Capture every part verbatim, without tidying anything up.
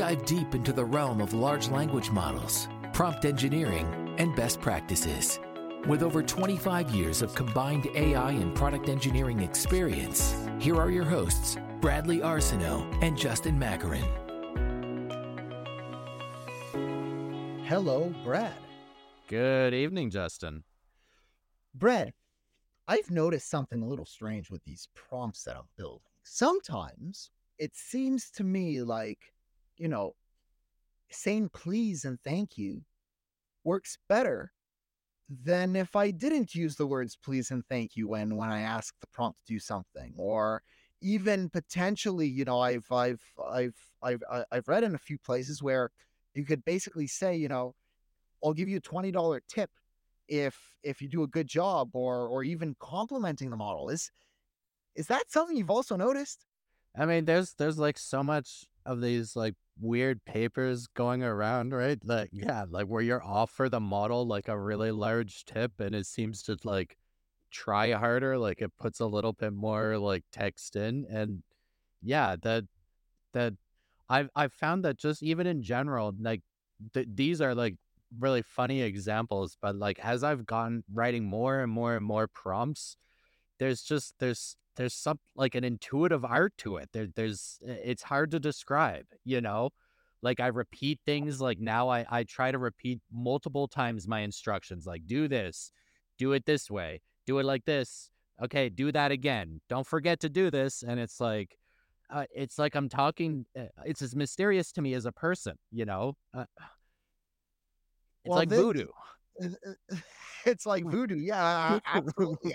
dive deep into the realm of large language models, prompt engineering, and best practices. With over twenty-five years of combined A I and product engineering experience, here are your hosts, Bradley Arsenault and Justin Macarin. Hello, Brad. Good evening, Justin. Brad, I've noticed something a little strange with these prompts that I'm building. Sometimes it seems to me like, you know, saying please and thank you works better than if I didn't use the words please and thank you when, when I ask the prompt to do something. Or even potentially, you know, I've, I've, I've, I've, I've read in a few places where you could basically say, you know, I'll give you a twenty dollars tip if, if you do a good job, or, or even complimenting the model. Is, is that something you've also noticed? I mean, there's, there's like so much of these like weird papers going around, right? Like, yeah, like where you offer the model like a really large tip and it seems to like try harder, like it puts a little bit more like text in. And yeah, that, that I've, I've found that just even in general, like th- these are like really funny examples, but like, as I've gone writing more and more and more prompts, there's just, there's, there's some like an intuitive art to it. There, there's, it's hard to describe, you know, like I repeat things like now I, I try to repeat multiple times my instructions, like do this, do it this way, do it like this. Okay. Do that again. Don't forget to do this. And it's like, uh, it's like, I'm talking, it's as mysterious to me as a person, you know, uh, it's well, like this, voodoo. It's like voodoo. Yeah, absolutely.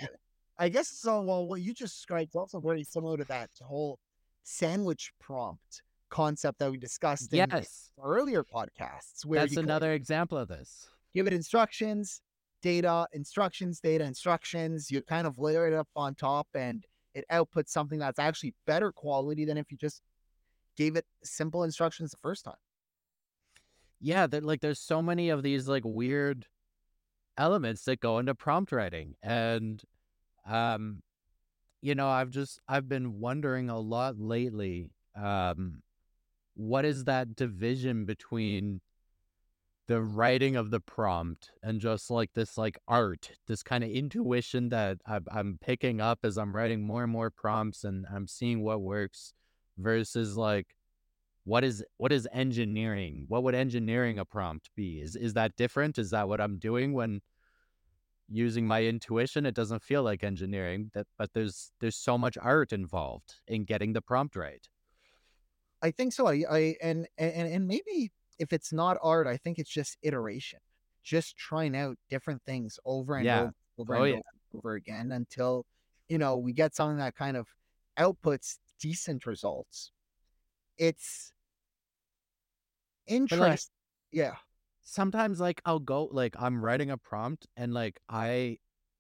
I guess so. Well, what you just described is also very similar to that whole sandwich prompt concept that we discussed in yes. earlier podcasts. Where That's another example of this. Give it instructions, data, instructions, data, instructions. You kind of layer it up on top and it outputs something that's actually better quality than if you just gave it simple instructions the first time. Yeah, that like there's so many of these like weird elements that go into prompt writing. And Um, you know, I've just, I've been wondering a lot lately, um, what is that division between the writing of the prompt and just like this, like art, this kind of intuition that I'm, I'm picking up as I'm writing more and more prompts and I'm seeing what works versus like, what is, what is engineering? What would engineering a prompt be? Is, is that different? Is that what I'm doing when using my intuition? It doesn't feel like engineering, that, but there's there's so much art involved in getting the prompt right. I think so. I, I and and and maybe if it's not art, I think it's just iteration, just trying out different things over and yeah. over, over, oh, and yeah. over again until you know we get something that kind of outputs decent results. It's interesting. Like, yeah. Sometimes like I'll go, like I'm writing a prompt and like I,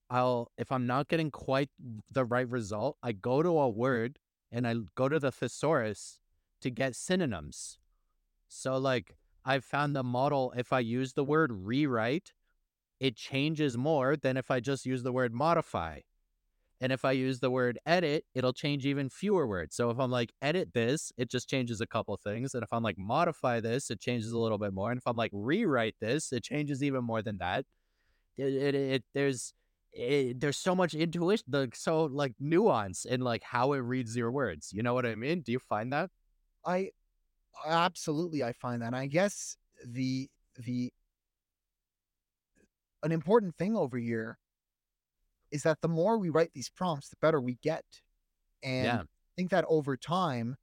I'll, if I'm not getting quite the right result, I go to a word and I go to the thesaurus to get synonyms. So like I've found the model, if I use the word rewrite, it changes more than if I just use the word modify. And if I use the word edit, it'll change even fewer words. So if I'm like, edit this, it just changes a couple things. And if I'm like, modify this, it changes a little bit more. And if I'm like, rewrite this, it changes even more than that. It, it, it there's, it, there's so much intuition, like, so like nuance in like how it reads your words. You know what I mean? Do you find that? I absolutely, I find that. And I guess the, the, an important thing over here is that the more we write these prompts, the better we get. And yeah. I think that over time,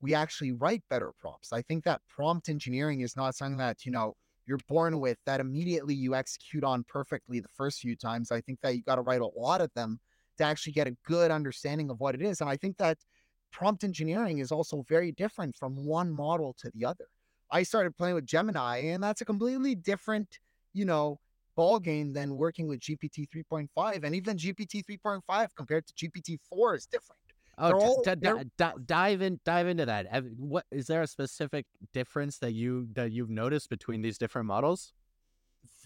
we actually write better prompts. I think that prompt engineering is not something that, you know, you're born with, that immediately you execute on perfectly the first few times. I think that you got to write a lot of them to actually get a good understanding of what it is. And I think that prompt engineering is also very different from one model to the other. I started playing with Gemini, and that's a completely different, you know, ball game than working with G P T three point five, and even G P T three point five compared to G P T four is different. Oh, all, d- d- d- dive in, dive into that. What is there a specific difference that you that you've noticed between these different models?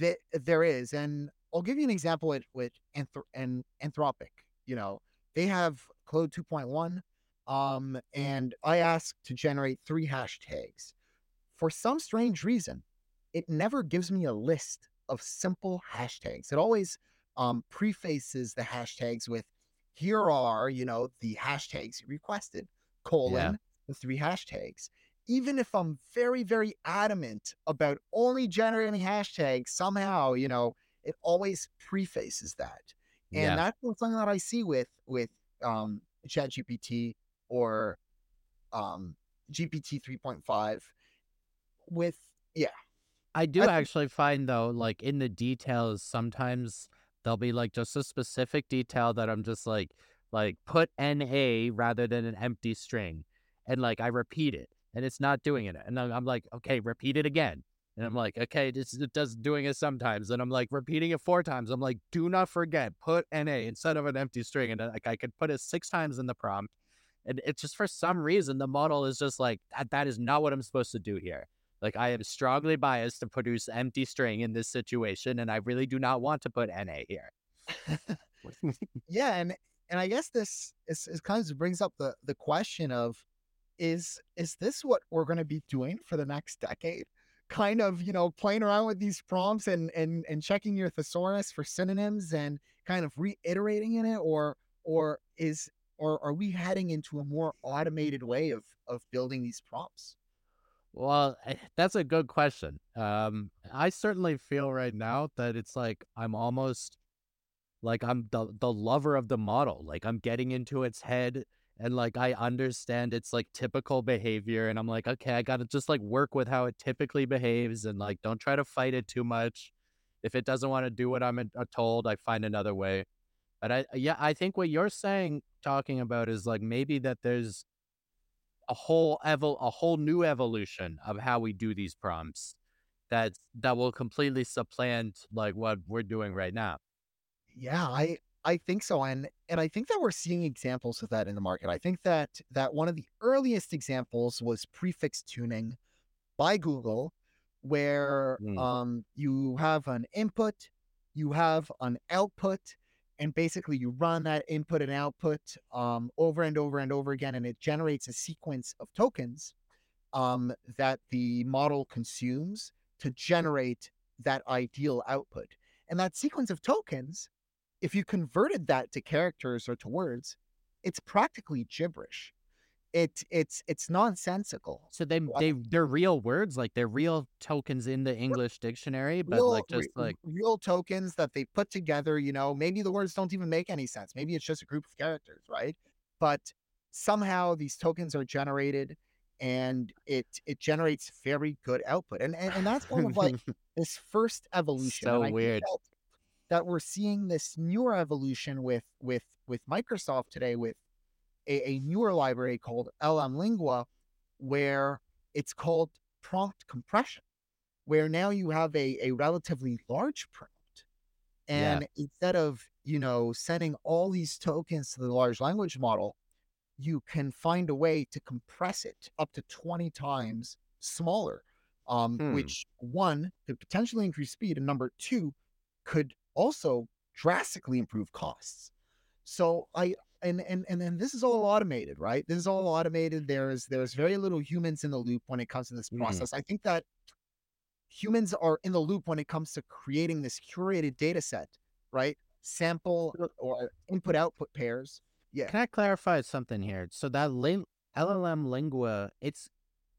Th- there is, and I'll give you an example with with Anth- and Anthropic. You know, they have Claude two point one, um, and I asked to generate three hashtags. for some strange reason, it never gives me a list of simple hashtags. It always um, prefaces the hashtags with, here are, you know, the hashtags you requested, colon, yeah. the three hashtags. Even if I'm very, very adamant about only generating hashtags, somehow, you know, it always prefaces that. And yeah. that's something that I see with, with um, ChatGPT or um, G P T three point five with, yeah. I do I th- actually find, though, like in the details, sometimes there'll be like just a specific detail that I'm just like, like put N A rather than an empty string. And like, I repeat it. And it's not doing it. And I'm like, okay, repeat it again. And I'm like, okay, this it does doing it sometimes. And I'm like, repeating it four times. I'm like, do not forget, put N A instead of an empty string. And like, I could put it six times in the prompt. And it's just for some reason, the model is just like, that, that is not what I'm supposed to do here. Like, I am strongly biased to produce empty string in this situation. And I really do not want to put N A here. yeah. And, and I guess this is, is kind of brings up the, the question of, Is is this what we're going to be doing for the next decade? Kind of, you know, playing around with these prompts and and and checking your thesaurus for synonyms and kind of reiterating in it, or or is or are we heading into a more automated way of of building these prompts? Well, that's a good question. Um, I certainly feel right now that it's like I'm almost like I'm the the lover of the model. Like I'm getting into its head. And like, I understand it's like typical behavior and I'm like, okay, I got to just like work with how it typically behaves and like, don't try to fight it too much. If it doesn't want to do what I'm told, I find another way. But I, yeah, I think what you're saying, talking about is like, maybe that there's a whole evol, a whole new evolution of how we do these prompts that, that will completely supplant like what we're doing right now. Yeah. I, I think so. And, and I think that we're seeing examples of that in the market. I think that, that one of the earliest examples was prefix tuning by Google, where mm. um, you have an input, you have an output, and basically you run that input and output um, over and over and over again. And it generates a sequence of tokens um, that the model consumes to generate that ideal output. And that sequence of tokens, if you converted that to characters or to words, it's practically gibberish. It it's it's nonsensical. So they they they're real words, like they're real tokens in the English dictionary, but real, like just like real tokens that they put together. You know, maybe the words don't even make any sense. Maybe it's just a group of characters, right? But somehow these tokens are generated, and it it generates very good output. And and, and that's kind of like this first evolution. So weird. That we're seeing this newer evolution with with with Microsoft today with a, a newer library called LLMLingua, where it's called prompt compression, where now you have a, a relatively large prompt. And yeah. instead of, you know, sending all these tokens to the large language model, you can find a way to compress it up to twenty times smaller, um, hmm. which one, could potentially increase speed, and number two, could also drastically improve costs. So I, and, and, and then this is all automated, right? This is all automated. There's, there's very little humans in the loop when it comes to this process. Mm. I think that humans are in the loop when it comes to creating this curated data set, right? Sample or input output pairs. Yeah. Can I clarify something here? So that ling- LLMLingua, it's,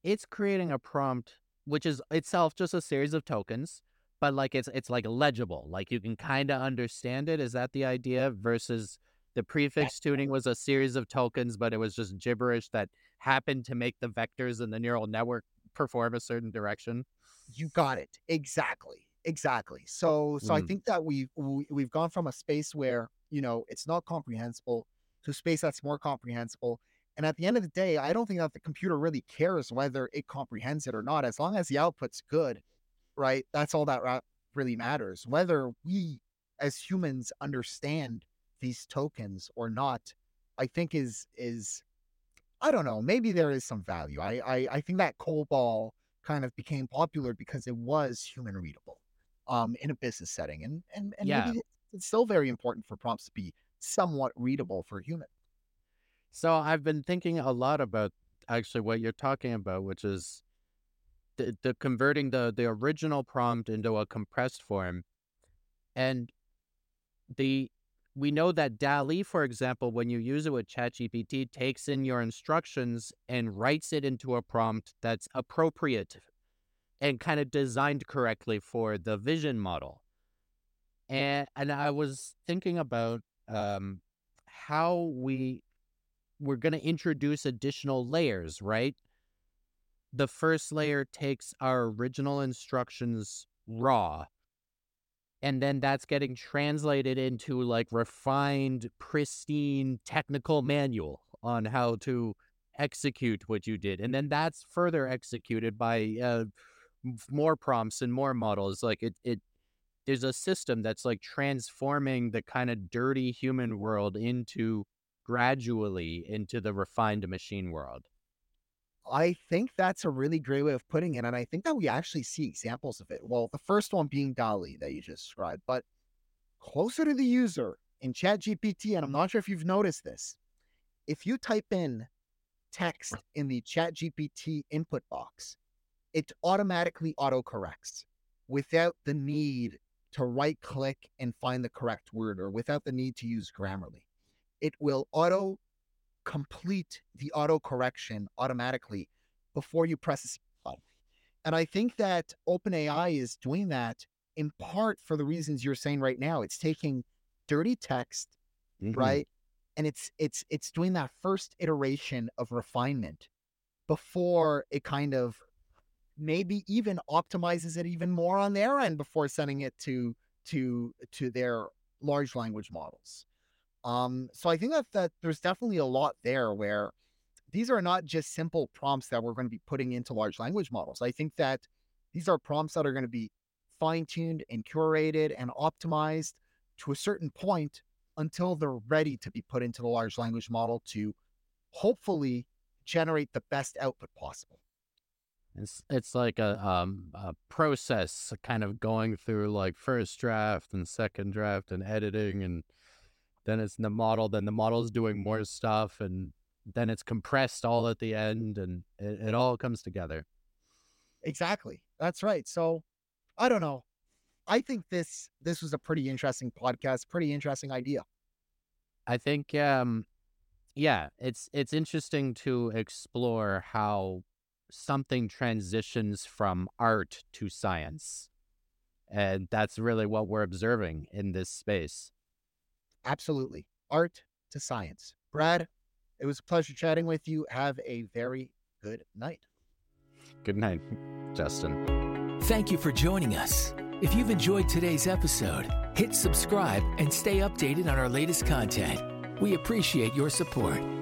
it's creating a prompt, which is itself just a series of tokens. But like it's it's like legible, like you can kind of understand it. Is that the idea? Versus the prefix tuning was a series of tokens, but it was just gibberish that happened to make the vectors in the neural network perform a certain direction. You got it exactly, exactly. So so mm. I think that we, we we've gone from a space where you know it's not comprehensible to a space that's more comprehensible. And at the end of the day, I don't think that the computer really cares whether it comprehends it or not, as long as the output's good. Right? That's all that really matters. Whether we as humans understand these tokens or not, I think is, is, I don't know, maybe there is some value. I, I, I think that COBOL kind of became popular because it was human readable, um, in a business setting. And, and, and yeah. maybe it's still very important for prompts to be somewhat readable for humans. So I've been thinking a lot about actually what you're talking about, which is the, the converting the, the original prompt into a compressed form. And the we know that Dall-e, for example, when you use it with ChatGPT, takes in your instructions and writes it into a prompt that's appropriate and kind of designed correctly for the vision model. And and I was thinking about um, how we we're going to introduce additional layers, right? The first layer takes our original instructions raw, and then that's getting translated into like refined, pristine technical manual on how to execute what you did. And then that's further executed by uh, more prompts and more models. Like it, it, there's a system that's like transforming the kind of dirty human world into gradually into the refined machine world. I think that's a really great way of putting it. And I think that we actually see examples of it. Well, the first one being Dall-e that you just described, but closer to the user in ChatGPT, and I'm not sure if you've noticed this, if you type in text in the ChatGPT input box, it automatically autocorrects without the need to right click and find the correct word, or without the need to use Grammarly. It will auto complete the autocorrection automatically before you press the button. And I think that OpenAI is doing that in part for the reasons you're saying right now. It's taking dirty text, mm-hmm. right? And it's it's it's doing that first iteration of refinement before it kind of maybe even optimizes it even more on their end before sending it to to to their large language models. Um, so I think that, that there's definitely a lot there where these are not just simple prompts that we're going to be putting into large language models. I think that these are prompts that are going to be fine-tuned and curated and optimized to a certain point until they're ready to be put into the large language model to hopefully generate the best output possible. It's it's like a, um, a process kind of going through like first draft and second draft and editing, and then it's the model, then the model's doing more stuff, and then it's compressed all at the end, and it, it all comes together. Exactly. That's right. So I don't know. I think this, this was a pretty interesting podcast, pretty interesting idea. I think, um, yeah, it's, it's interesting to explore how something transitions from art to science. And that's really what we're observing in this space. Absolutely. Art to science. Brad, it was a pleasure chatting with you. Have a very good night. Good night, Justin. Thank you for joining us. If you've enjoyed today's episode, hit subscribe and stay updated on our latest content. We appreciate your support.